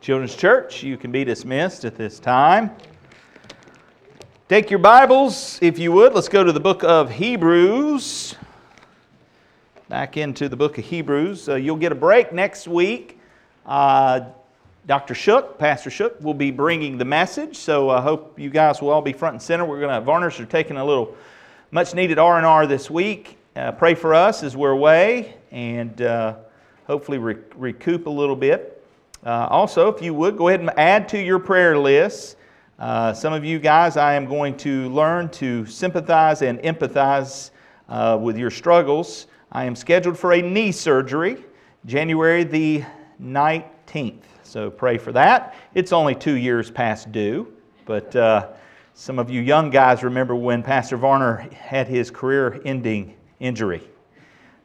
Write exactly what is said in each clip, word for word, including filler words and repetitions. Children's Church. You can be dismissed at this time. Take your Bibles, if you would. Let's go to the book of Hebrews. Back into the book of Hebrews. Uh, you'll get a break next week. Uh, Doctor Shook, Pastor Shook, will be bringing the message. So I hope you guys will all be front and center. We're going to, Varners are taking a little much-needed R and R this week. Uh, pray for us as we're away and uh, hopefully re- recoup a little bit. Uh, also, if you would, go ahead and add to your prayer list. Uh, some of you guys, I am going to learn to sympathize and empathize uh, with your struggles. I am scheduled for a knee surgery January the nineteenth, so pray for that. It's only two years past due, but uh, some of you young guys remember when Pastor Varner had his career-ending injury.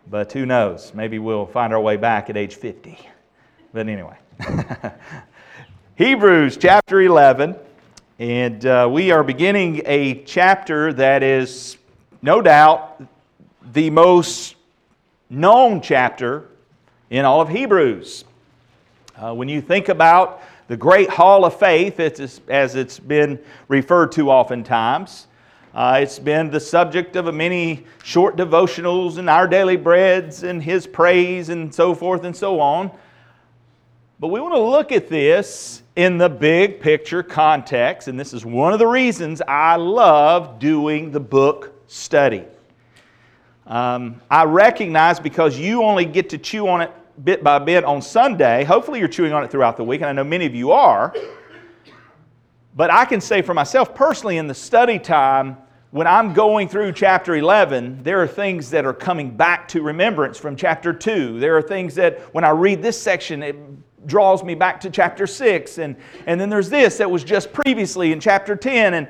But who knows? Maybe we'll find our way back at age fifty. But anyway, Hebrews chapter eleven. And uh, we are beginning a chapter that is, no doubt, the most known chapter in all of Hebrews. Uh, when you think about the Great Hall of Faith, it's, as it's been referred to oftentimes, uh, it's been the subject of many short devotionals and Our Daily Breads and His Praise and so forth and so on. But we want to look at this in the big picture context, and this is one of the reasons I love doing the book study. Um, I recognize because you only get to chew on it bit by bit on Sunday. Hopefully you're chewing on it throughout the week, and I know many of you are. But I can say for myself personally in the study time, when I'm going through chapter eleven, there are things that are coming back to remembrance from chapter two. There are things that when I read this section, it draws me back to chapter six, and, and then there's this that was just previously in chapter ten, and,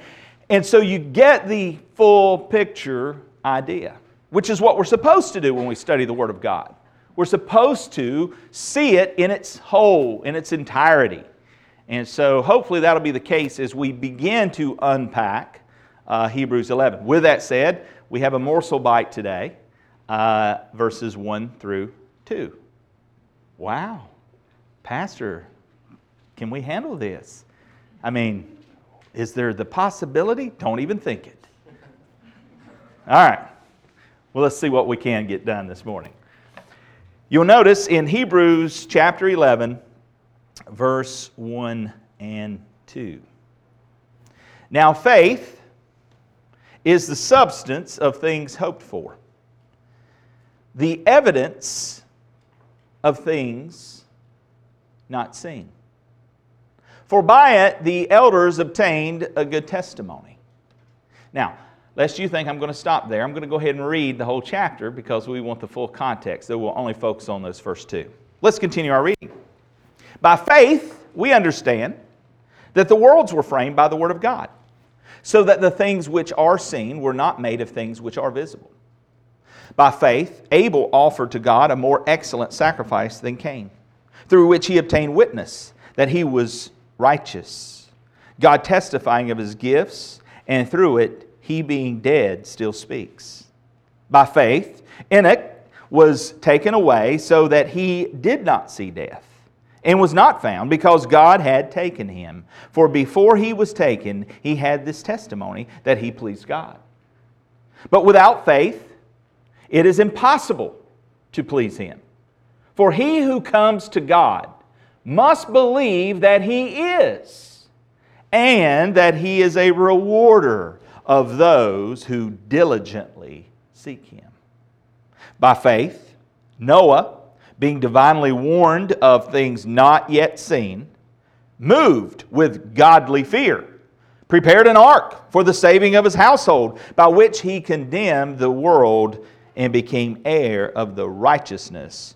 and so you get the full picture idea, which is what we're supposed to do when we study the Word of God. We're supposed to see it in its whole, in its entirety, and so hopefully that'll be the case as we begin to unpack uh, Hebrews eleven. With that said, we have a morsel bite today, uh, verses one through two. Wow. Pastor, can we handle this? I mean, is there the possibility? Don't even think it. All right. Well, let's see what we can get done this morning. You'll notice in Hebrews chapter eleven, verse one and two. Now faith is the substance of things hoped for, the evidence of things not seen. For by it the elders obtained a good testimony. Now, lest you think I'm going to stop there, I'm going to go ahead and read the whole chapter because we want the full context, so we'll only focus on those first two. Let's continue our reading. By faith, we understand that the worlds were framed by the Word of God, so that the things which are seen were not made of things which are visible. By faith, Abel offered to God a more excellent sacrifice than Cain, through which he obtained witness that he was righteous, God testifying of his gifts, and through it he being dead still speaks. By faith, Enoch was taken away so that he did not see death, and was not found because God had taken him. For before he was taken, he had this testimony that he pleased God. But without faith, it is impossible to please him. For he who comes to God must believe that He is, and that He is a rewarder of those who diligently seek Him. By faith, Noah, being divinely warned of things not yet seen, moved with godly fear, prepared an ark for the saving of his household, by which he condemned the world and became heir of the righteousness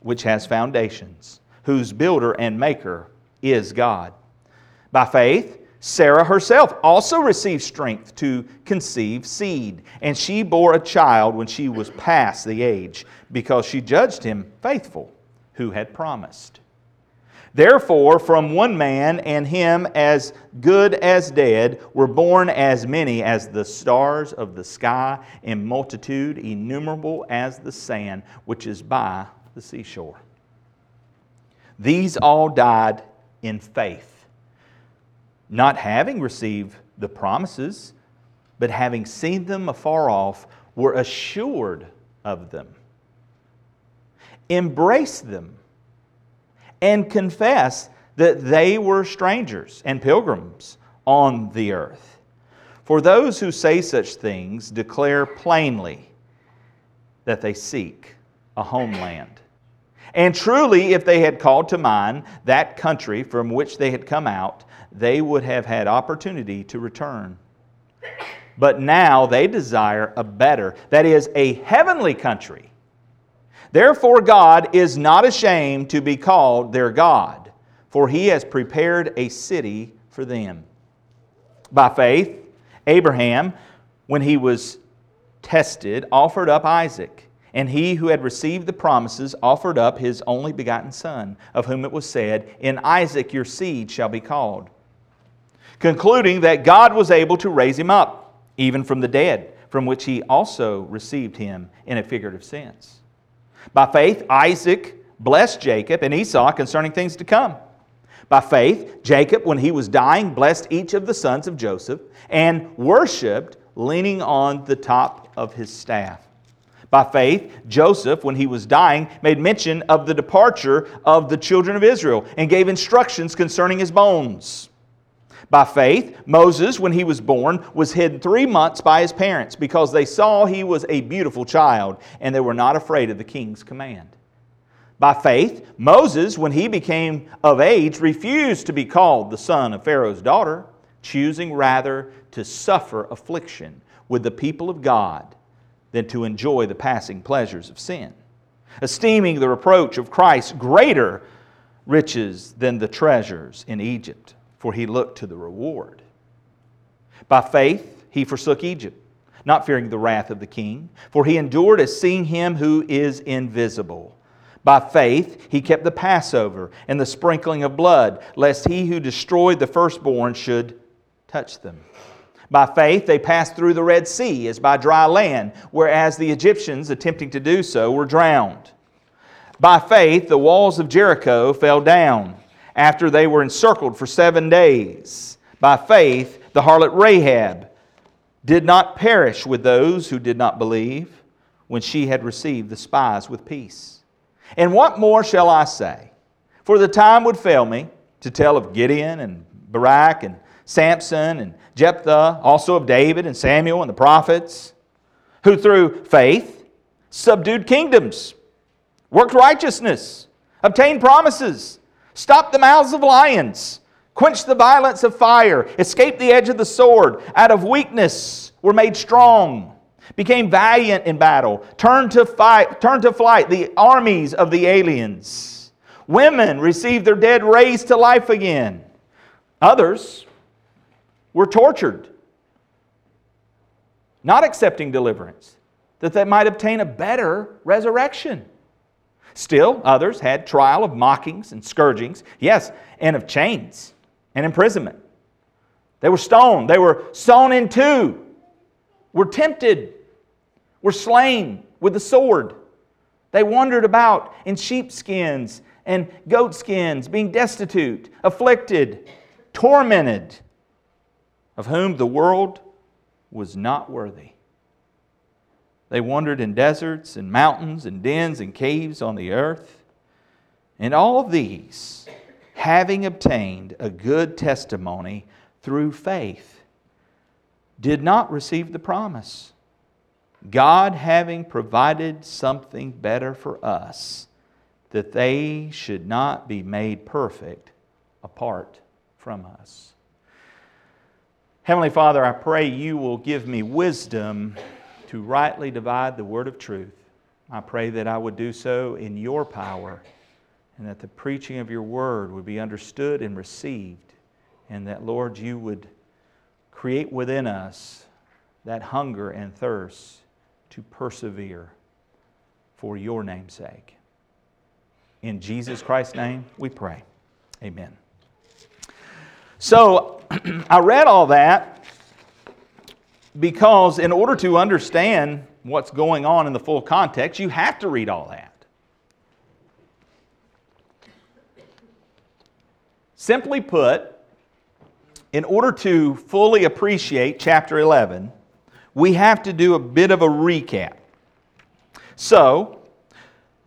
which has foundations, whose builder and maker is God. By faith, Sarah herself also received strength to conceive seed, and she bore a child when she was past the age, because she judged him faithful who had promised. Therefore, from one man, and him as good as dead, were born as many as the stars of the sky, in multitude innumerable as the sand which is by the seashore. These all died in faith, not having received the promises, but having seen them afar off, were assured of them, embraced them, and confess that they were strangers and pilgrims on the earth. For those who say such things declare plainly that they seek a homeland. And truly, if they had called to mind that country from which they had come out, they would have had opportunity to return. But now they desire a better, that is, a heavenly country. Therefore God is not ashamed to be called their God, for He has prepared a city for them. By faith, Abraham, when he was tested, offered up Isaac, and he who had received the promises offered up his only begotten son, of whom it was said, "In Isaac your seed shall be called," concluding that God was able to raise him up, even from the dead, from which He also received him in a figurative sense. By faith, Isaac blessed Jacob and Esau concerning things to come. By faith, Jacob, when he was dying, blessed each of the sons of Joseph and worshipped, leaning on the top of his staff. By faith, Joseph, when he was dying, made mention of the departure of the children of Israel and gave instructions concerning his bones. By faith, Moses, when he was born, was hid three months by his parents, because they saw he was a beautiful child, and they were not afraid of the king's command. By faith, Moses, when he became of age, refused to be called the son of Pharaoh's daughter, choosing rather to suffer affliction with the people of God than to enjoy the passing pleasures of sin, esteeming the reproach of Christ greater riches than the treasures in Egypt, for he looked to the reward. By faith he forsook Egypt, not fearing the wrath of the king, for he endured as seeing him who is invisible. By faith he kept the Passover and the sprinkling of blood, lest he who destroyed the firstborn should touch them. By faith they passed through the Red Sea as by dry land, whereas the Egyptians, attempting to do so, were drowned. By faith the walls of Jericho fell down, after they were encircled for seven days. By faith, the harlot Rahab did not perish with those who did not believe, when she had received the spies with peace. And what more shall I say? For the time would fail me to tell of Gideon and Barak and Samson and Jephthah, also of David and Samuel and the prophets, who through faith subdued kingdoms, worked righteousness, obtained promises, stopped the mouths of lions, quenched the violence of fire, escaped the edge of the sword, out of weakness were made strong, became valiant in battle, turned to fight, turned to flight the armies of the aliens. Women received their dead raised to life again. Others were tortured, not accepting deliverance, that they might obtain a better resurrection. Still, others had trial of mockings and scourgings, yes, and of chains and imprisonment. They were stoned, they were sawn in two, were tempted, were slain with the sword. They wandered about in sheepskins and goatskins, being destitute, afflicted, tormented, of whom the world was not worthy. They wandered in deserts and mountains and dens and caves on the earth. And all of these, having obtained a good testimony through faith, did not receive the promise, God having provided something better for us, that they should not be made perfect apart from us. Heavenly Father, I pray You will give me wisdom to rightly divide the word of truth. I pray that I would do so in Your power and that the preaching of your word would be understood and received, and that, Lord, you would create within us that hunger and thirst to persevere for your name's sake. In Jesus Christ's name we pray. Amen. So, I read all that because in order to understand what's going on in the full context, you have to read all that. Simply put, in order to fully appreciate chapter eleven, we have to do a bit of a recap. So,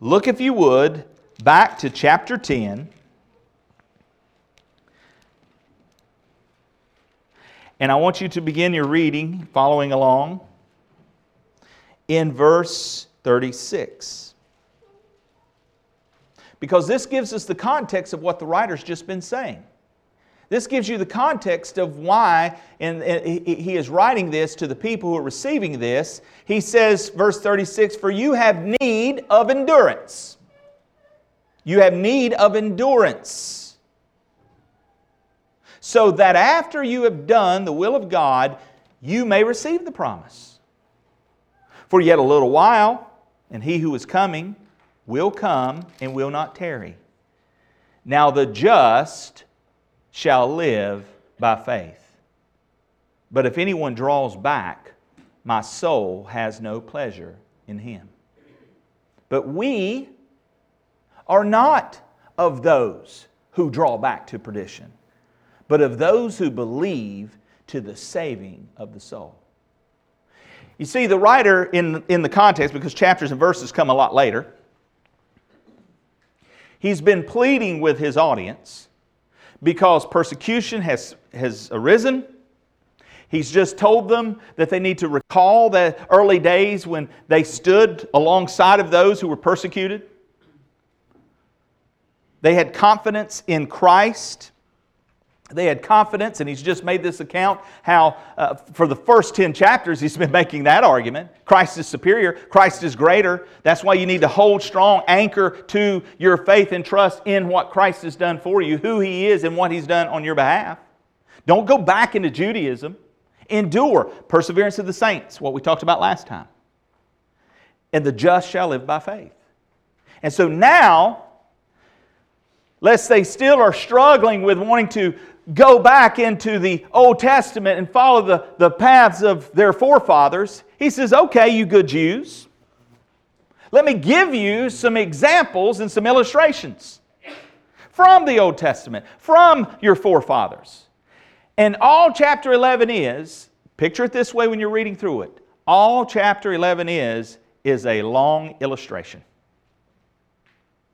look if you would back to chapter ten. And I want you to begin your reading, following along, in verse thirty-six. Because this gives us the context of what the writer's just been saying. This gives you the context of why, and he is writing this to the people who are receiving this. He says, verse thirty-six, "For you have need of endurance." You have need of endurance. So that after you have done the will of God, you may receive the promise. For yet a little while, and he who is coming will come and will not tarry. Now the just shall live by faith. But if anyone draws back, my soul has no pleasure in him. But we are not of those who draw back to perdition, but of those who believe to the saving of the soul. You see, the writer in, in the context, because chapters and verses come a lot later, he's been pleading with his audience because persecution has, has arisen. He's just told them that they need to recall the early days when they stood alongside of those who were persecuted. They had confidence in Christ. They had confidence, and he's just made this account how uh, for the first ten chapters he's been making that argument. Christ is superior. Christ is greater. That's why you need to hold strong, anchor to your faith and trust in what Christ has done for you, who He is and what He's done on your behalf. Don't go back into Judaism. Endure. Perseverance of the saints, what we talked about last time. And the just shall live by faith. And so now, lest they still are struggling with wanting to go back into the Old Testament and follow the, the paths of their forefathers, he says, okay, you good Jews, let me give you some examples and some illustrations from the Old Testament, from your forefathers. And all chapter eleven is, picture it this way when you're reading through it, all chapter eleven is, is a long illustration.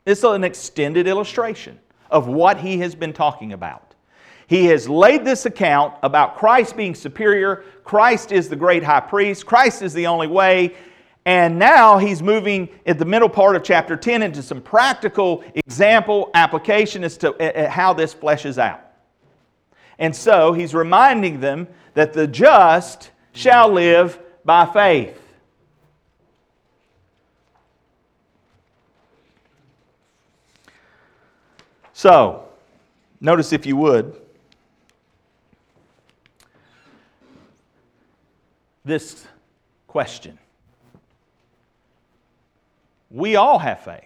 It's an extended illustration of what he has been talking about. He has laid this account about Christ being superior. Christ is the great high priest. Christ is the only way. And now he's moving at the middle part of chapter ten into some practical example application as to how this fleshes out. And so he's reminding them that the just shall live by faith. So, notice if you would, this question. We all have faith.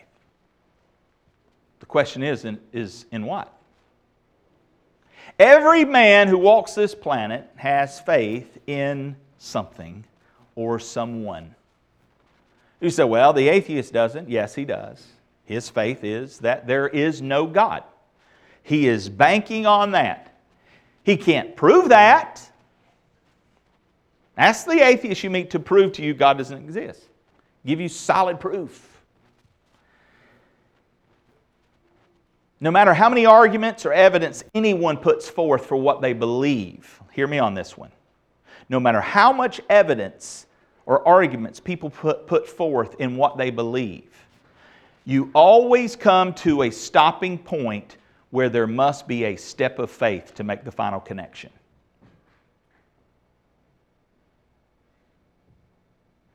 The question is in, is in what? Every man who walks this planet has faith in something or someone. You say, well, the atheist doesn't. Yes, he does. His faith is that there is no God. He is banking on that. He can't prove that. Ask the atheist you meet to prove to you God doesn't exist. Give you solid proof. No matter how many arguments or evidence anyone puts forth for what they believe, hear me on this one. No matter how much evidence or arguments people put, put forth in what they believe, you always come to a stopping point where there must be a step of faith to make the final connection.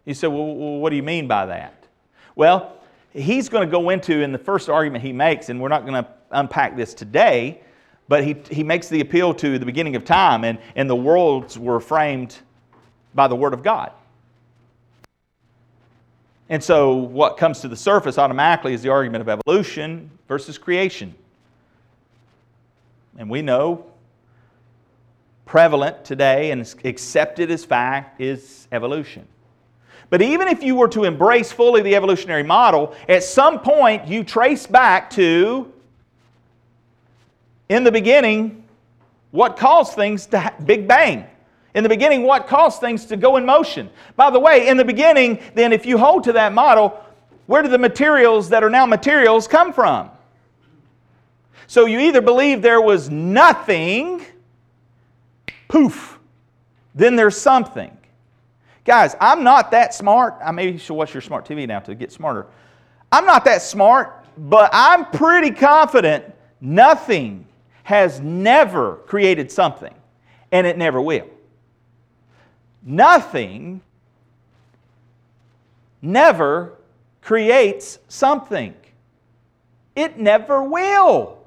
You say, well, what do you mean by that? Well, he's going to go into in the first argument he makes, and we're not going to unpack this today, but he he makes the appeal to the beginning of time, and, and the worlds were framed by the Word of God. And so what comes to the surface automatically is the argument of evolution versus creation. And we know prevalent today and accepted as fact is evolution. But even if you were to embrace fully the evolutionary model, at some point you trace back to, in the beginning, what caused things to ha- Big Bang. In the beginning, what caused things to go in motion? By the way, in the beginning, then, if you hold to that model, where do the materials that are now materials come from? So you either believe there was nothing, poof, then there's something. Guys, I'm not that smart. I maybe you should watch your smart T V now to get smarter. I'm not that smart, but I'm pretty confident nothing has never created something, and it never will. Nothing never creates something. It never will.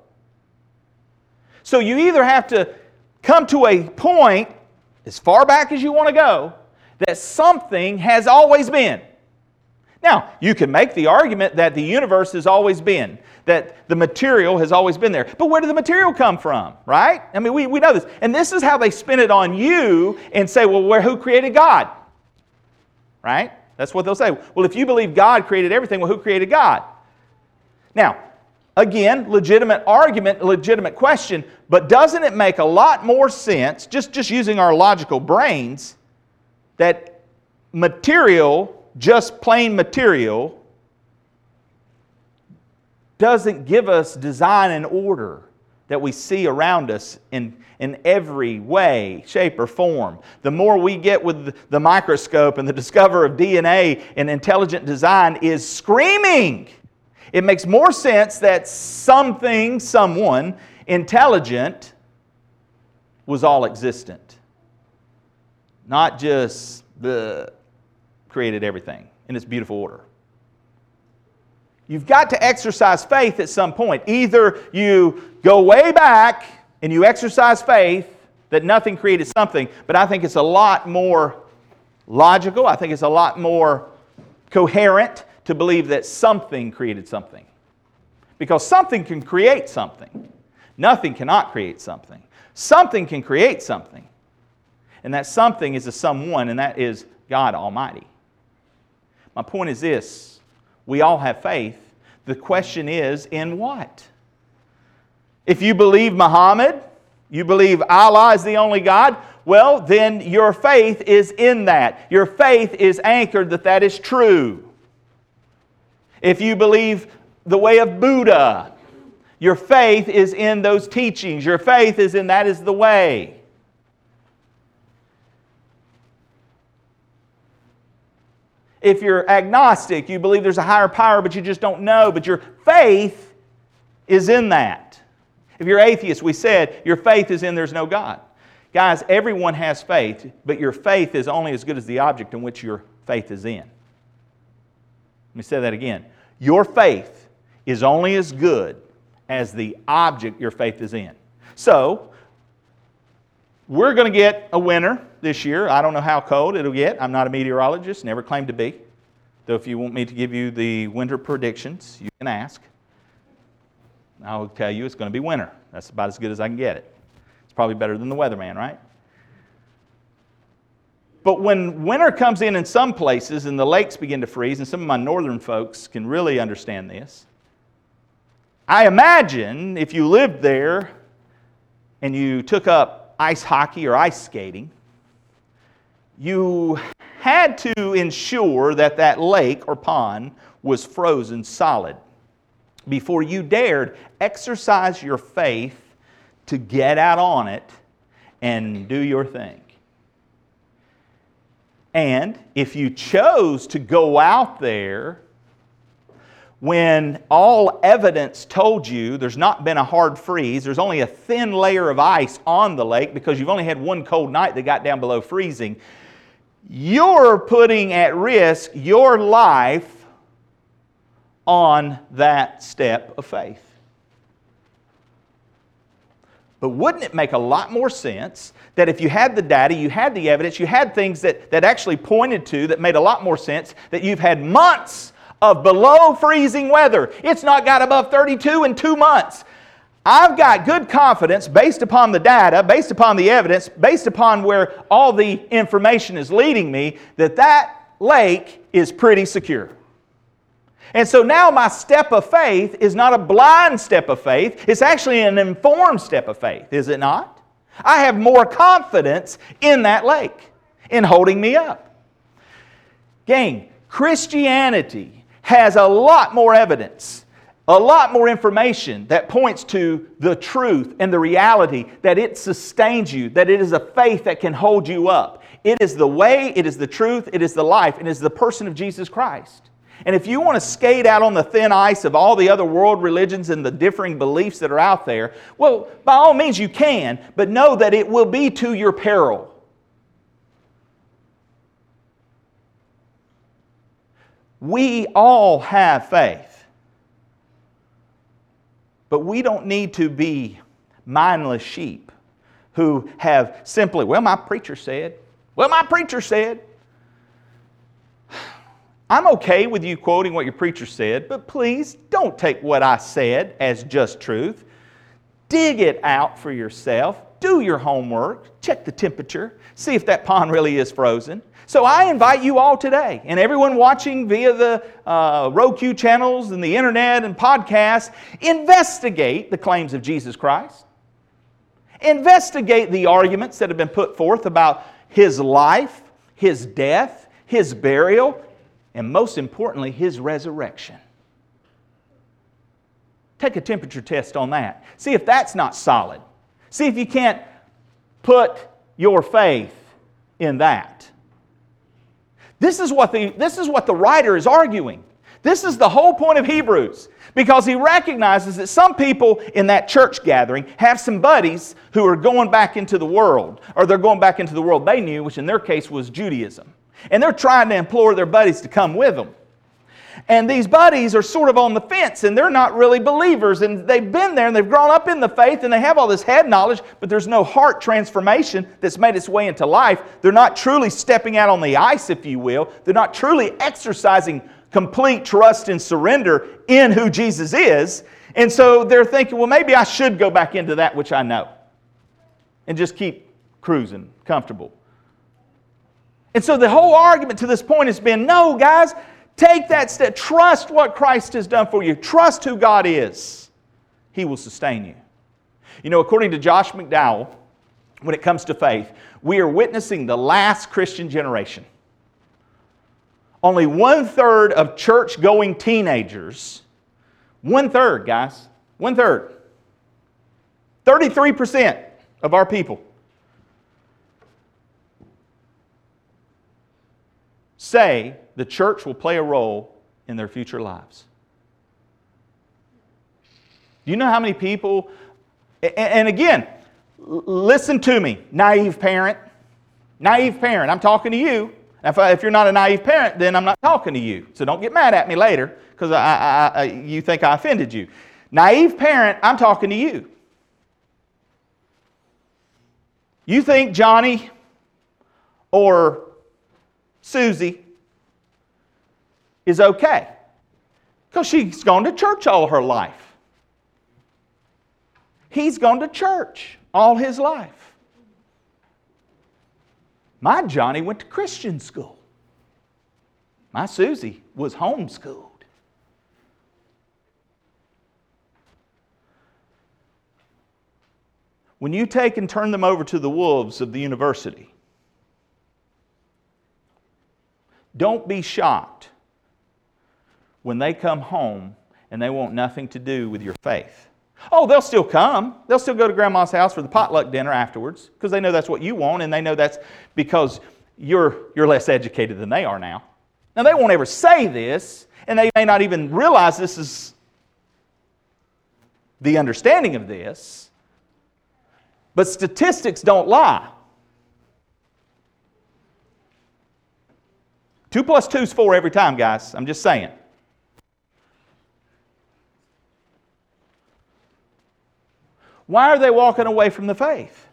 So you either have to come to a point, as far back as you want to go, that something has always been. Now, you can make the argument that the universe has always been, that the material has always been there. But where did the material come from, right? I mean, we, we know this. And this is how they spin it on you and say, well, where, who created God? Right? That's what they'll say. Well, if you believe God created everything, well, who created God? Now, again, legitimate argument, legitimate question, but doesn't it make a lot more sense, just, just using our logical brains, that material, just plain material, doesn't give us design and order that we see around us in, in every way, shape, or form. The more we get with the microscope and the discovery of D N A and intelligent design is screaming. It makes more sense that something, someone intelligent was all existent. Not just the created everything in its beautiful order. You've got to exercise faith at some point. Either you go way back and you exercise faith that nothing created something, but I think it's a lot more logical, I think it's a lot more coherent to believe that something created something. Because something can create something. Nothing cannot create something. Something can create something. And that something is a someone, and that is God Almighty. My point is this, we all have faith. The question is, in what? If you believe Muhammad, you believe Allah is the only God, well, then your faith is in that. Your faith is anchored that that is true. If you believe the way of Buddha, your faith is in those teachings. Your faith is in that is the way. If you're agnostic, you believe there's a higher power, but you just don't know, but your faith is in that. If you're atheist, we said your faith is in there's no God. Guys, everyone has faith, but your faith is only as good as the object in which your faith is in. Let me say that again. Your faith is only as good as the object your faith is in. So, we're going to get a winter this year. I don't know how cold it'll get. I'm not a meteorologist, never claimed to be. Though if you want me to give you the winter predictions, you can ask. I'll tell you it's going to be winter. That's about as good as I can get it. It's probably better than the weatherman, right? But when winter comes in in some places and the lakes begin to freeze, and some of my northern folks can really understand this, I imagine if you lived there and you took up ice hockey or ice skating, you had to ensure that that lake or pond was frozen solid before you dared exercise your faith to get out on it and do your thing. And if you chose to go out there when all evidence told you there's not been a hard freeze, there's only a thin layer of ice on the lake because you've only had one cold night that got down below freezing, you're putting at risk your life on that step of faith. But wouldn't it make a lot more sense that if you had the data, you had the evidence, you had things that, that actually pointed to, that made a lot more sense, that you've had months of below freezing weather. It's not got above thirty-two in two months. I've got good confidence based upon the data, based upon the evidence, based upon where all the information is leading me, that that lake is pretty secure. And so now my step of faith is not a blind step of faith. It's actually an informed step of faith, is it not? I have more confidence in that lake, in holding me up. Gang, Christianity has a lot more evidence, a lot more information that points to the truth and the reality that it sustains you, that it is a faith that can hold you up. It is the way, it is the truth, it is the life, and it is the person of Jesus Christ. And if you want to skate out on the thin ice of all the other world religions and the differing beliefs that are out there, well, by all means you can, but know that it will be to your peril. We all have faith, but we don't need to be mindless sheep who have simply, well, my preacher said, well, my preacher said. I'm okay with you quoting what your preacher said, but please don't take what I said as just truth. Dig it out for yourself. Do your homework. Check the temperature. See if that pond really is frozen. So I invite you all today, and everyone watching via the uh, Roku channels and the internet and podcasts, investigate the claims of Jesus Christ. Investigate the arguments that have been put forth about His life, His death, His burial, and most importantly, His resurrection. Take a temperature test on that. See if that's not solid. See if you can't put your faith in that. This is what the, this is what the writer is arguing. This is the whole point of Hebrews, because he recognizes that some people in that church gathering have some buddies who are going back into the world, or they're going back into the world they knew, which in their case was Judaism. And they're trying to implore their buddies to come with them. And these buddies are sort of on the fence, and they're not really believers. And they've been there, and they've grown up in the faith, and they have all this head knowledge, but there's no heart transformation that's made its way into life. They're not truly stepping out on the ice, if you will. They're not truly exercising complete trust and surrender in who Jesus is. And so they're thinking, well, maybe I should go back into that which I know and just keep cruising, comfortable. And so the whole argument to this point has been, no, guys, take that step. Trust what Christ has done for you. Trust who God is. He will sustain you. You know, according to Josh McDowell, when it comes to faith, we are witnessing the last Christian generation. Only one-third of church-going teenagers, one-third, guys, one-third, thirty-three percent of our people say the church will play a role in their future lives. Do you know how many people, and again, listen to me, naive parent, naive parent, I'm talking to you. If, I, if you're not a naive parent, then I'm not talking to you. So don't get mad at me later because I, I, I, you think I offended you. Naive parent, I'm talking to you. You think Johnny or Susie is okay because she's gone to church all her life. He's gone to church all his life. My Johnny went to Christian school. My Susie was homeschooled. When you take and turn them over to the wolves of the university, don't be shocked when they come home and they want nothing to do with your faith. Oh, they'll still come. They'll still go to Grandma's house for the potluck dinner afterwards because they know that's what you want, and they know that's because you're, you're less educated than they are now. Now, they won't ever say this, and they may not even realize this is the understanding of this, but statistics don't lie. Two plus two is four every time, guys. I'm just saying. Why are they walking away from the faith?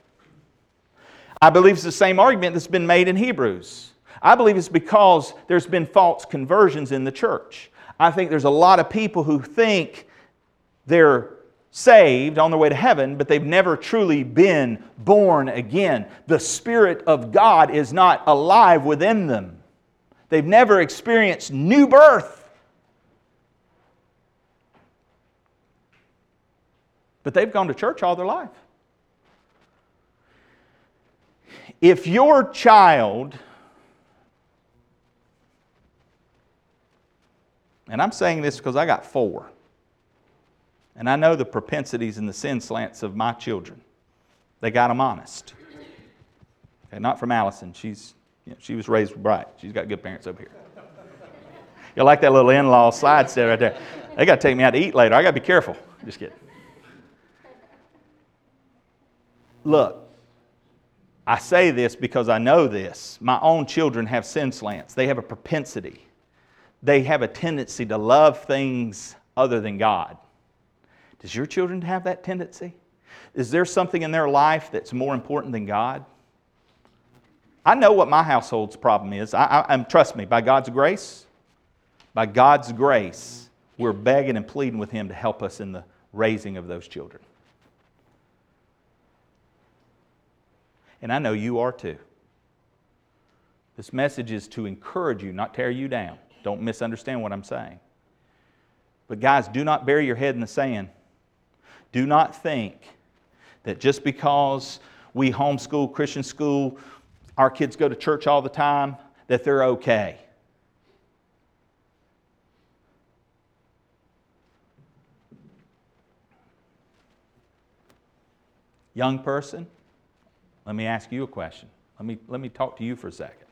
I believe it's the same argument that's been made in Hebrews. I believe it's because there's been false conversions in the church. I think there's a lot of people who think they're saved on their way to heaven, but they've never truly been born again. The Spirit of God is not alive within them. They've never experienced new birth. But they've gone to church all their life. If your child, and I'm saying this because I got four, and I know the propensities and the sin slants of my children. They got them honest. Okay, not from Allison. She's, you know, she was raised right. She's got good parents over here. You'll like that little in-law slide set right there. They got to take me out to eat later. I got to be careful. Just kidding. Look. I say this because I know this. My own children have sin slants. They have a propensity. They have a tendency to love things other than God. Does your children have that tendency? Is there something in their life that's more important than God? I know what my household's problem is. I, I, I'm, trust me, by God's grace, by God's grace, we're begging and pleading with Him to help us in the raising of those children. And I know you are too. This message is to encourage you, not tear you down. Don't misunderstand what I'm saying. But guys, do not bury your head in the sand. Do not think that just because we homeschool, Christian school, our kids go to church all the time, that they're okay. Young person, let me ask you a question. Let me, let me talk to you for a second.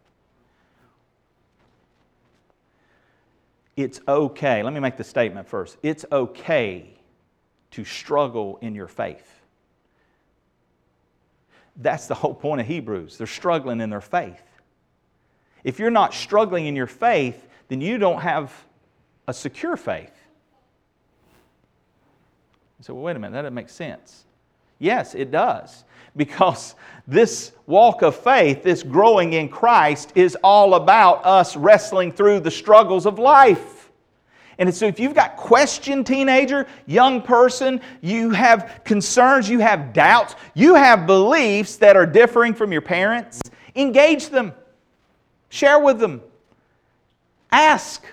It's okay. Let me make the statement first. It's okay to struggle in your faith. That's the whole point of Hebrews. They're struggling in their faith. If you're not struggling in your faith, then you don't have a secure faith. You say, well, wait a minute, that doesn't make sense. Yes, it does. Because this walk of faith, this growing in Christ, is all about us wrestling through the struggles of life. And so if you've got question, teenager, young person, you have concerns, you have doubts, you have beliefs that are differing from your parents, engage them. Share with them. Ask.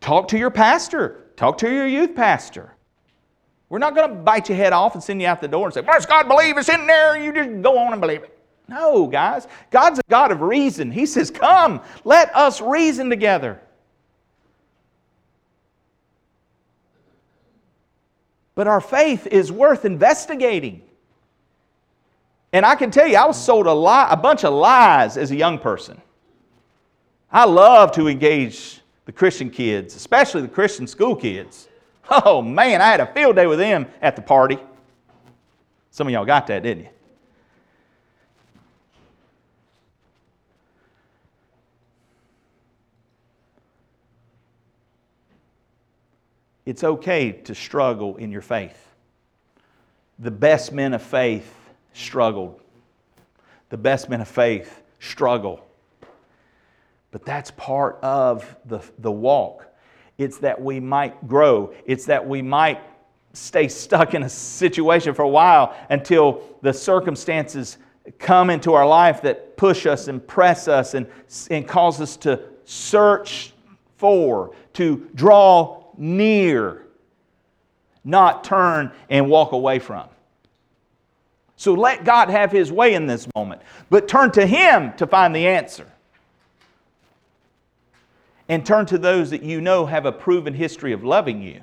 Talk to your pastor. Talk to your youth pastor. We're not going to bite your head off and send you out the door and say, what's God believe? It's in there. You just go on and believe it. No, guys. God's a God of reason. He says, come, let us reason together. But our faith is worth investigating. And I can tell you, I was sold a, lie, a bunch of lies as a young person. I love to engage the Christian kids, especially the Christian school kids. Oh, man, I had a field day with them at the party. Some of y'all got that, didn't you? It's okay to struggle in your faith. The best men of faith struggled. The best men of faith struggle. But that's part of the, the walk. It's that we might grow. It's that we might stay stuck in a situation for a while until the circumstances come into our life that push us and press us and, and cause us to search for, to draw near, not turn and walk away from. So let God have His way in this moment, but turn to Him to find the answer. And turn to those that you know have a proven history of loving you.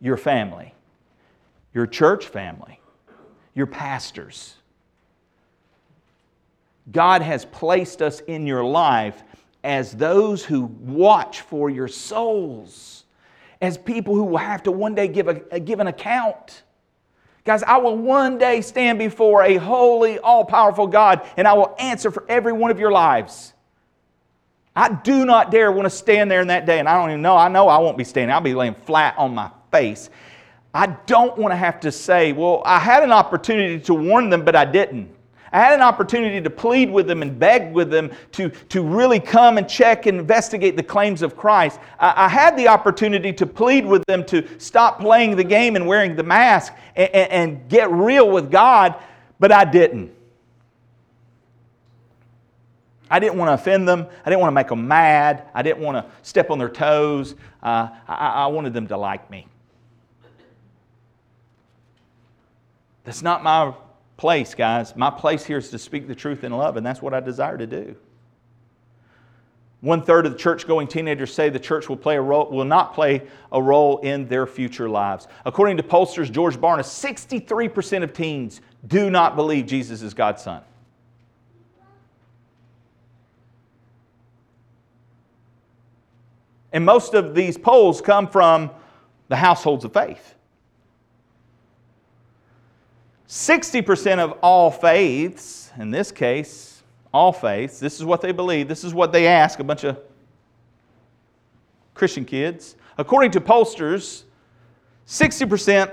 Your family. Your church family. Your pastors. God has placed us in your life as those who watch for your souls. As people who will have to one day give, a, give an account. Guys, I will one day stand before a holy, all-powerful God, and I will answer for every one of your lives. I do not dare want to stand there in that day, and I don't even know. I know I won't be standing. I'll be laying flat on my face. I don't want to have to say, well, I had an opportunity to warn them, but I didn't. I had an opportunity to plead with them and beg with them to, to really come and check and investigate the claims of Christ. I, I had the opportunity to plead with them to stop playing the game and wearing the mask and, and, and get real with God, but I didn't. I didn't want to offend them. I didn't want to make them mad. I didn't want to step on their toes. Uh, I, I wanted them to like me. That's not my place, guys. My place here is to speak the truth in love, and that's what I desire to do. One third of the church-going teenagers say the church will play a role, will not play a role in their future lives. According to pollsters George Barna, sixty-three percent of teens do not believe Jesus is God's Son. And most of these polls come from the households of faith. sixty percent of all faiths, in this case, all faiths, this is what they believe, this is what they ask a bunch of Christian kids. According to pollsters, sixty percent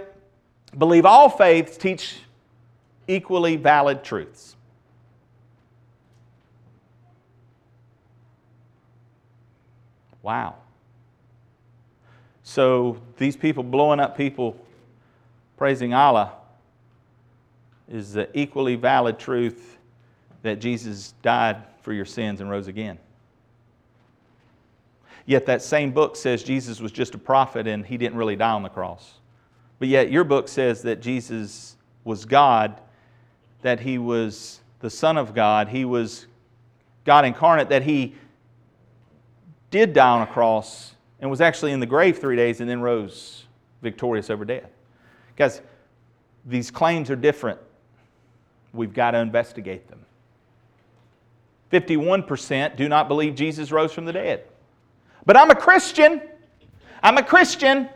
believe all faiths teach equally valid truths. Wow. So these people blowing up people praising Allah is the equally valid truth that Jesus died for your sins and rose again. Yet that same book says Jesus was just a prophet and he didn't really die on the cross. But yet your book says that Jesus was God, that he was the Son of God, he was God incarnate, that he did die on a cross and was actually in the grave three days and then rose victorious over death. Guys, these claims are different. We've got to investigate them. fifty-one percent do not believe Jesus rose from the dead. But I'm a Christian. I'm a Christian.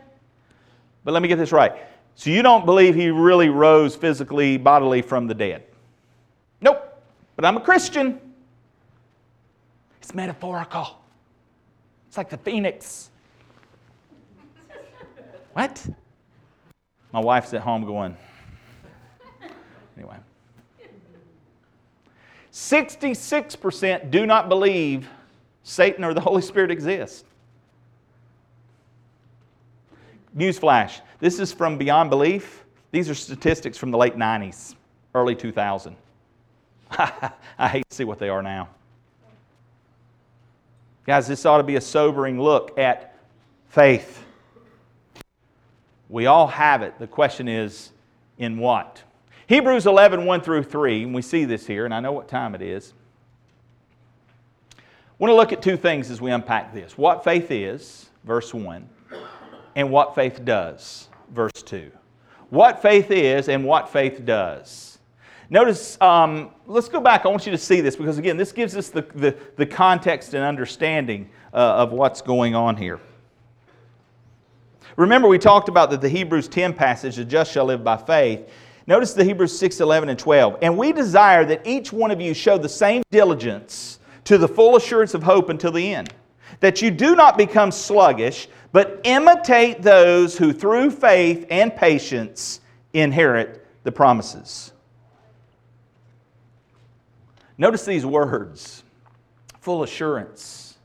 But let me get this right. So you don't believe he really rose physically, bodily from the dead? Nope. But I'm a Christian. It's metaphorical. It's like the phoenix. What? My wife's at home going... Anyway, sixty-six percent do not believe Satan or the Holy Spirit exists. Newsflash, this is from Beyond Belief. These are statistics from the late nineties, early two thousand. I hate to see what they are now. Guys, this ought to be a sobering look at faith. We all have it. The question is, in what? Hebrews eleven, one through three, and we see this here, and I know what time it is. I want to look at two things as we unpack this. What faith is, verse one, and what faith does, verse two. What faith is and what faith does. Notice, um, let's go back. I want you to see this because, again, this gives us the, the, the context and understanding uh, of what's going on here. Remember, we talked about that the Hebrews ten passage, the just shall live by faith. Notice the Hebrews six, eleven, and twelve. And we desire that each one of you show the same diligence to the full assurance of hope until the end, that you do not become sluggish, but imitate those who through faith and patience inherit the promises. Notice these words, full assurance,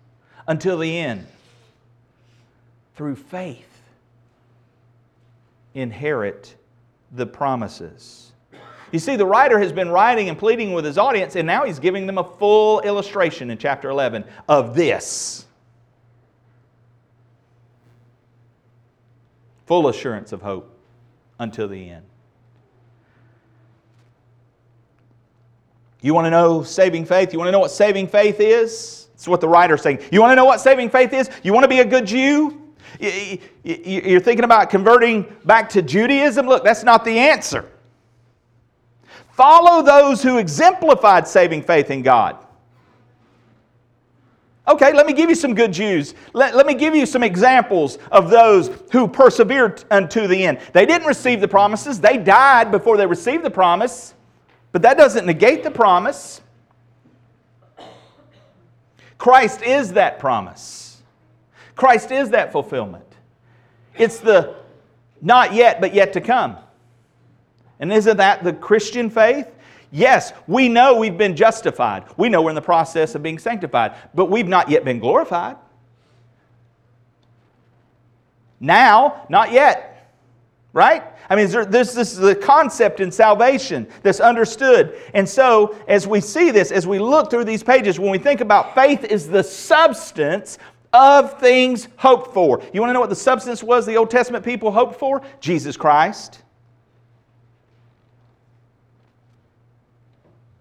until the end, through faith, inherit the promises. You see, the writer has been writing and pleading with his audience, and now he's giving them a full illustration in chapter eleven of this. Full assurance of hope until the end. You want to know saving faith? You want to know what saving faith is? It's what the writer's saying. You want to know what saving faith is? You want to be a good Jew? You're thinking about converting back to Judaism? Look, that's not the answer. Follow those who exemplified saving faith in God. Okay, let me give you some good Jews. Let, let me give you some examples of those who persevered unto the end. They didn't receive the promises. They died before they received the promise. But that doesn't negate the promise. Christ is that promise. Christ is that fulfillment. It's the not yet, but yet to come. And isn't that the Christian faith? Yes, we know we've been justified. We know we're in the process of being sanctified, but we've not yet been glorified. Now, not yet, right? I mean, there, this, this is the concept in salvation that's understood. And so, as we see this, as we look through these pages, when we think about faith is the substance of things hoped for. You want to know what the substance was the Old Testament people hoped for? Jesus Christ.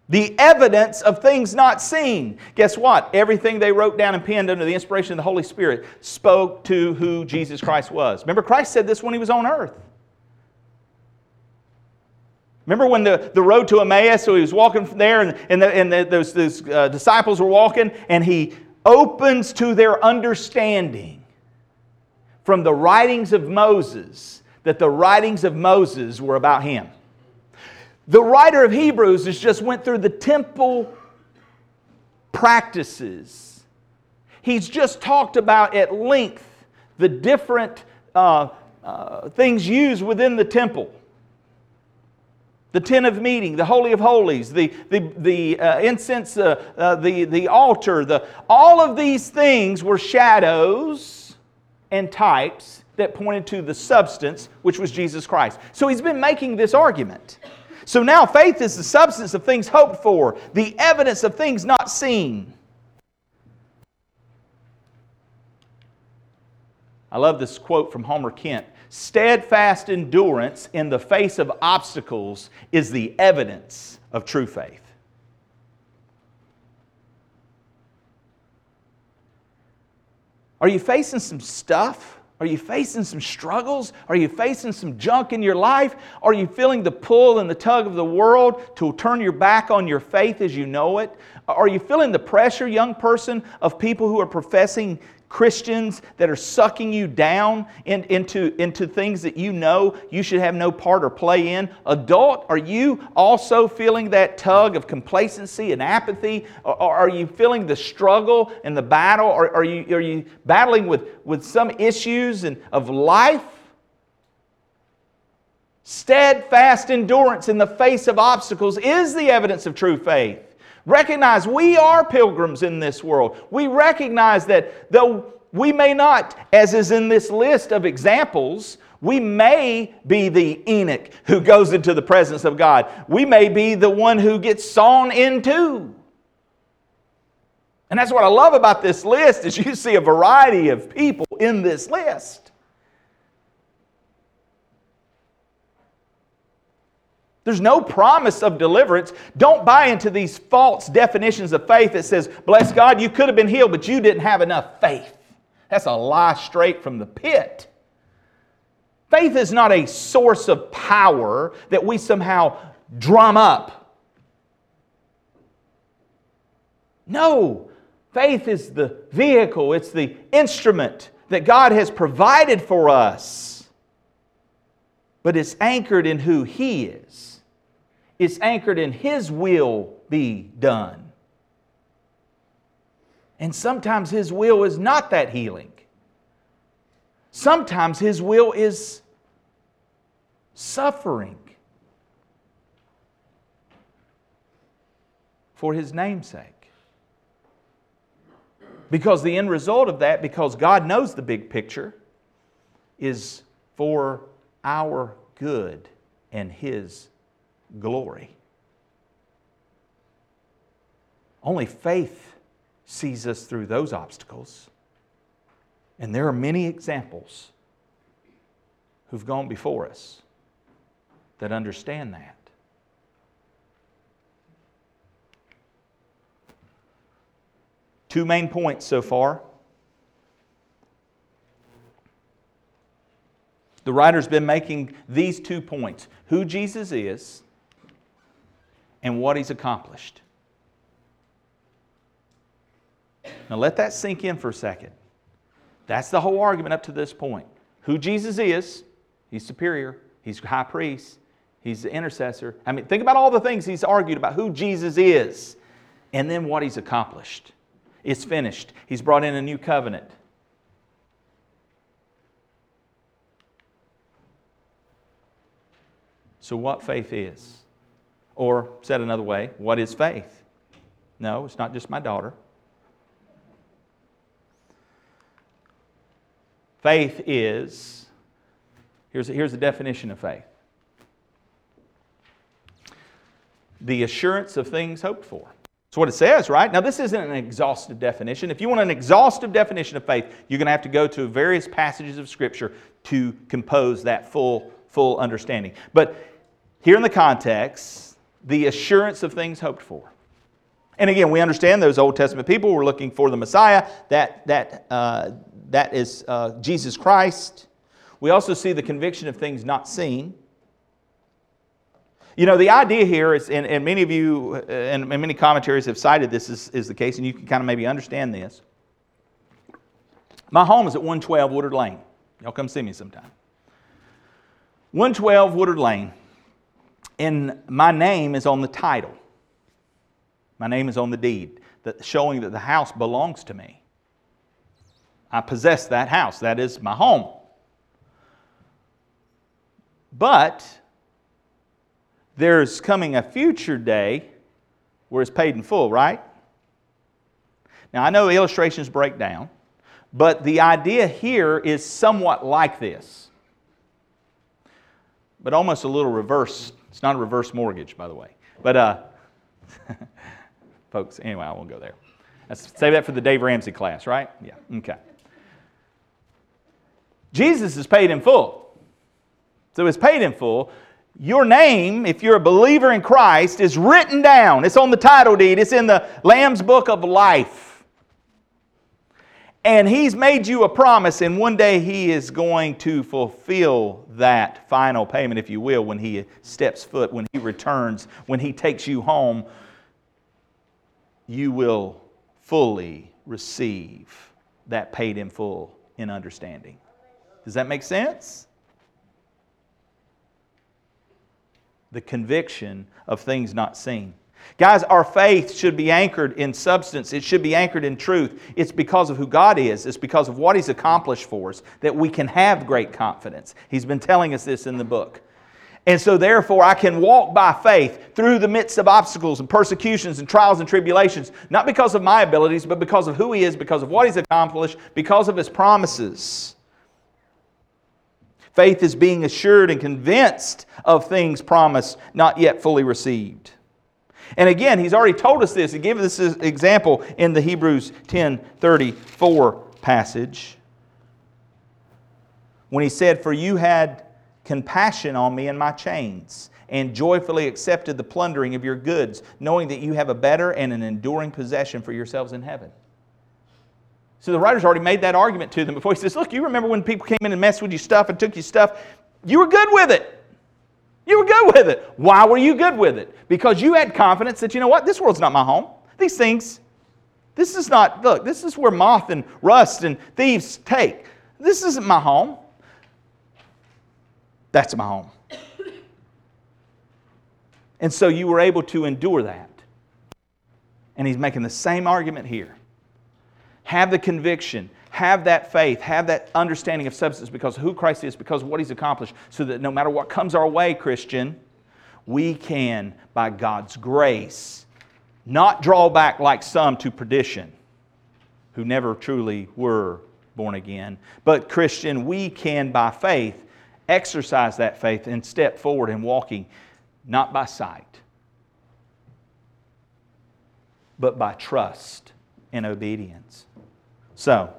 The evidence of things not seen. Guess what? Everything they wrote down and penned under the inspiration of the Holy Spirit spoke to who Jesus Christ was. Remember, Christ said this when He was on earth. Remember when the, the road to Emmaus, so He was walking from there, and, and, the, and the, those, those uh, disciples were walking, and He opens to their understanding from the writings of Moses that the writings of Moses were about Him. The writer of Hebrews has just went through the temple practices. He's just talked about at length the different uh, uh, things used within the temple. The tent of meeting, the holy of holies, the, the, the uh, incense, uh, uh, the, the altar. The, all of these things were shadows and types that pointed to the substance, which was Jesus Christ. So he's been making this argument. So now faith is the substance of things hoped for, the evidence of things not seen. I love this quote from Homer Kent. Steadfast endurance in the face of obstacles is the evidence of true faith. Are you facing some stuff? Are you facing some struggles? Are you facing some junk in your life? Are you feeling the pull and the tug of the world to turn your back on your faith as you know it? Are you feeling the pressure, young person, of people who are professing Christians that are sucking you down in, into, into things that you know you should have no part or play in? Adult, are you also feeling that tug of complacency and apathy? Or, or are you feeling the struggle and the battle? Or are you, are you battling with, with some issues and, of life? Steadfast endurance in the face of obstacles is the evidence of true faith. Recognize we are pilgrims in this world. We recognize that though we may not, as is in this list of examples, we may be the Enoch who goes into the presence of God. We may be the one who gets sawn in two. And that's what I love about this list is you see a variety of people in this list. There's no promise of deliverance. Don't buy into these false definitions of faith that says, bless God, you could have been healed, but you didn't have enough faith. That's a lie straight from the pit. Faith is not a source of power that we somehow drum up. No, faith is the vehicle, it's the instrument that God has provided for us. But it's anchored in who He is. It's anchored in His will be done. And sometimes His will is not that healing. Sometimes His will is suffering for His name's sake. Because the end result of that, because God knows the big picture, is for our good and His glory. Only faith sees us through those obstacles. And there are many examples who've gone before us that understand that. Two main points so far. The writer's been making these two points: who Jesus is and what He's accomplished. Now let that sink in for a second. That's the whole argument up to this point. Who Jesus is, He's superior, He's high priest, He's the intercessor. I mean, think about all the things he's argued about who Jesus is and then what He's accomplished. It's finished. He's brought in a new covenant. So what faith is? Or said another way, what is faith? No, it's not just my daughter. Faith is, here's, here's the definition of faith. The assurance of things hoped for. That's what it says, right? Now, this isn't an exhaustive definition. If you want an exhaustive definition of faith, you're going to have to go to various passages of Scripture to compose that full, full understanding. But here in the context, the assurance of things hoped for. And again, we understand those Old Testament people were looking for the Messiah. That, that, uh, that is uh, Jesus Christ. We also see the conviction of things not seen. You know, the idea here is, and, and many of you, and, and many commentaries have cited this is, is the case, and you can kind of maybe understand this. My home is at one twelve Woodard Lane. Y'all come see me sometime. one twelve Woodard Lane. And my name is on the title. My name is on the deed, that showing that the house belongs to me. I possess that house. That is my home. But there's coming a future day where it's paid in full, right? Now, I know illustrations break down, but the idea here is somewhat like this, but almost a little reverse. It's not a reverse mortgage, by the way. But, uh... folks, anyway, I won't go there. Let's save that for the Dave Ramsey class, right? Yeah, okay. Jesus is paid in full. So it's paid in full. Your name, if you're a believer in Christ, is written down. It's on the title deed. It's in the Lamb's Book of Life. And He's made you a promise, and one day He is going to fulfill that final payment, if you will, when He steps foot, when He returns, when He takes you home. You will fully receive that paid in full in understanding. Does that make sense? The conviction of things not seen. Guys, our faith should be anchored in substance. It should be anchored in truth. It's because of who God is. It's because of what He's accomplished for us that we can have great confidence. He's been telling us this in the book. And so therefore I can walk by faith through the midst of obstacles and persecutions and trials and tribulations, not because of my abilities, but because of who He is, because of what He's accomplished, because of His promises. Faith is being assured and convinced of things promised, not yet fully received. And again, He's already told us this. He gave us this example in the Hebrews ten thirty-four passage when He said, "For you had compassion on me in my chains, and joyfully accepted the plundering of your goods, knowing that you have a better and an enduring possession for yourselves in heaven." So the writer's already made that argument to them before. He says, look, you remember when people came in and messed with your stuff and took your stuff? You were good with it. You were good with it. Why were you good with it? Because you had confidence that, you know what, this world's not my home. These things, this is not, look, this is where moth and rust and thieves take. This isn't my home. That's my home. And so you were able to endure that. And He's making the same argument here. Have the conviction, have that faith, have that understanding of substance because of who Christ is, because of what He's accomplished, so that no matter what comes our way, Christian, we can, by God's grace, not draw back like some to perdition who never truly were born again. But Christian, we can, by faith, exercise that faith and step forward in walking, not by sight, but by trust and obedience. So,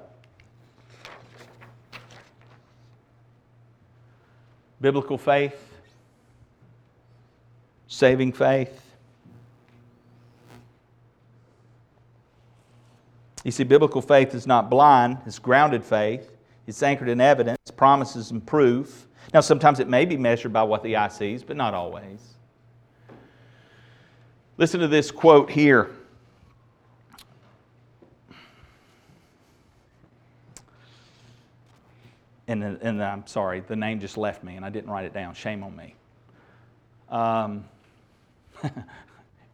biblical faith, saving faith. You see, biblical faith is not blind, it's grounded faith. It's anchored in evidence, promises, and proof. Now, sometimes it may be measured by what the eye sees, but not always. Listen to this quote here. And, and I'm sorry, the name just left me, and I didn't write it down. Shame on me. Um,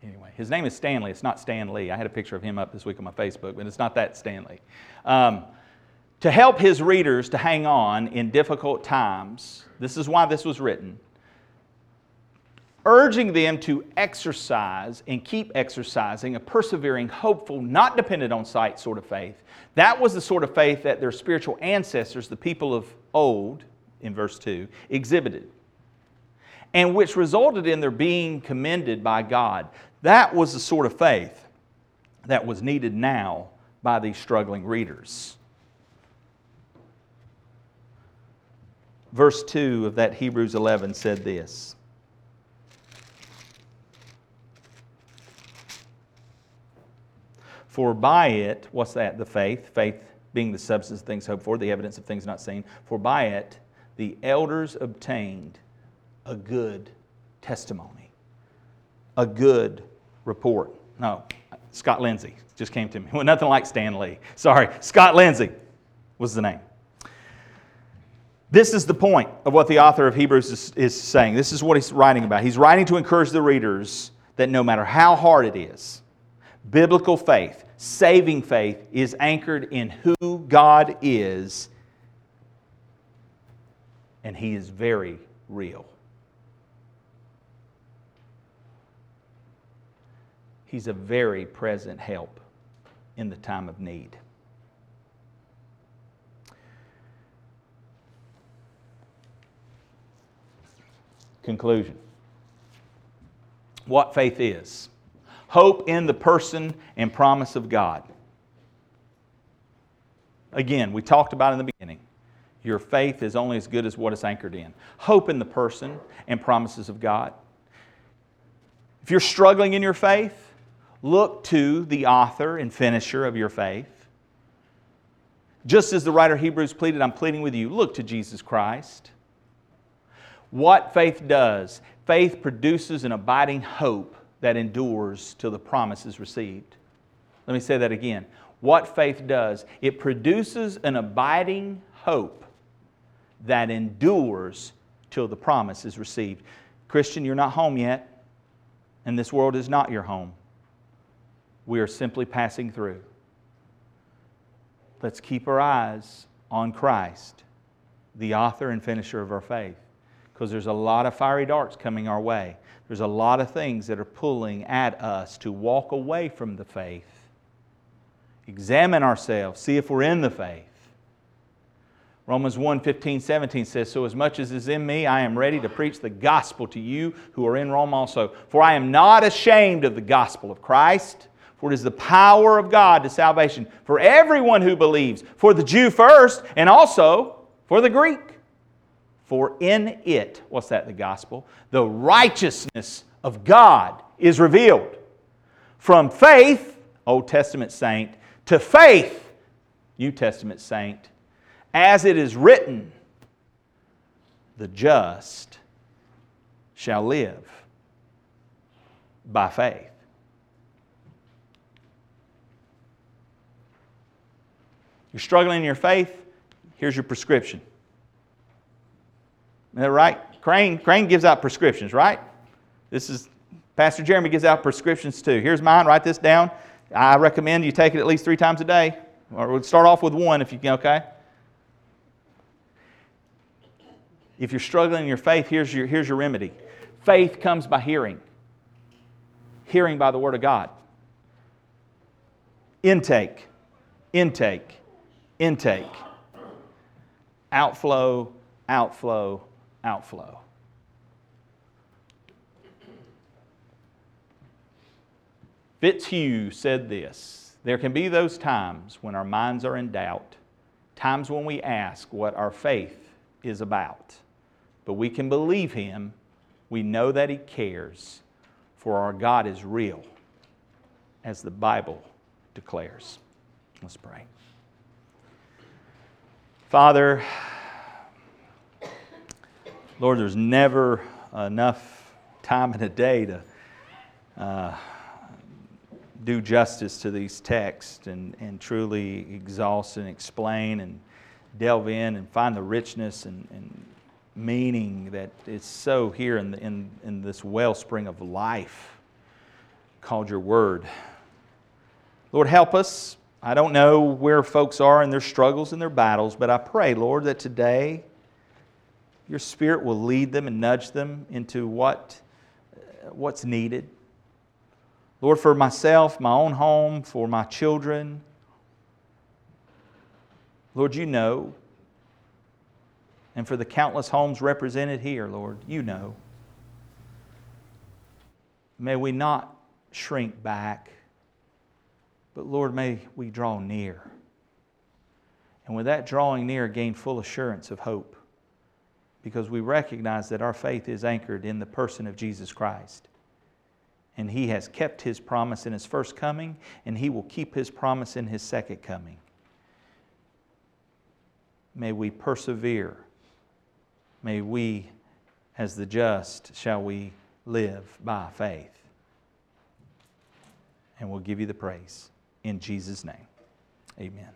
anyway, his name is Stan Lee. It's not Stan Lee. I had a picture of him up this week on my Facebook, but it's not that Stan Lee. Um, To help his readers to hang on in difficult times, this is why this was written. urging them to exercise and keep exercising a persevering, hopeful, not dependent on sight sort of faith. That was the sort of faith that their spiritual ancestors, the people of old, in verse two, exhibited, and which resulted in their being commended by God. That was the sort of faith that was needed now by these struggling readers. Verse two of that Hebrews eleven said this: "For by it," what's that? The faith. Faith being the substance of things hoped for, the evidence of things not seen. "For by it the elders obtained a good testimony." A good report. No, Scott Lindsay just came to me. Well, nothing like Stan Lee. Sorry, Scott Lindsay was the name. This is the point of what the author of Hebrews is, is saying. This is what he's writing about. He's writing to encourage the readers that no matter how hard it is, biblical faith, saving faith, is anchored in who God is, and He is very real. He's a very present help in the time of need. Conclusion. What faith is: hope in the person and promise of God. Again, we talked about in the beginning, your faith is only as good as what it's anchored in. Hope in the person and promises of God. If you're struggling in your faith, look to the author and finisher of your faith. Just as the writer of Hebrews pleaded, I'm pleading with you, look to Jesus Christ. What faith does: faith produces an abiding hope that endures till the promise is received. Let me say that again. What faith does: it produces an abiding hope that endures till the promise is received. Christian, you're not home yet, and this world is not your home. We are simply passing through. Let's keep our eyes on Christ, the author and finisher of our faith, because there's a lot of fiery darts coming our way. There's a lot of things that are pulling at us to walk away from the faith. Examine ourselves, see if we're in the faith. Romans one, fifteen, seventeen says, "So as much as is in me, I am ready to preach the gospel to you who are in Rome also. For I am not ashamed of the gospel of Christ, for it is the power of God to salvation for everyone who believes, for the Jew first, and also for the Greek. For in it," what's that, the gospel? "The righteousness of God is revealed from faith," Old Testament saint, "to faith," New Testament saint, "as it is written, the just shall live by faith." You're struggling in your faith? Here's your prescription. Isn't that right? Crane, Crane gives out prescriptions, right? This is, Pastor Jeremy gives out prescriptions too. Here's mine, write this down. I recommend you take it at least three times a day. Or we'll start off with one if you can, okay? If you're struggling in your faith, here's your, here's your remedy. Faith comes by hearing. Hearing by the Word of God. Intake, intake, intake. Outflow, outflow, outflow. Fitzhugh said this: "There can be those times when our minds are in doubt, times when we ask what our faith is about. But we can believe Him. We know that He cares, for our God is real, as the Bible declares." Let's pray. Father, Lord, there's never enough time in a day to uh, do justice to these texts and, and truly exhaust and explain and delve in and find the richness and, and meaning that is so here in, the, in, in this wellspring of life called your Word. Lord, help us. I don't know where folks are in their struggles and their battles, but I pray, Lord, that today your Spirit will lead them and nudge them into what what's needed. Lord, for myself, my own home, for my children. Lord, you know. And for the countless homes represented here, Lord, you know. May we not shrink back, but Lord, may we draw near. And with that drawing near, gain full assurance of hope, because we recognize that our faith is anchored in the person of Jesus Christ. And He has kept His promise in His first coming, and He will keep His promise in His second coming. May we persevere. May we, as the just, shall we live by faith. And we'll give you the praise in Jesus' name. Amen.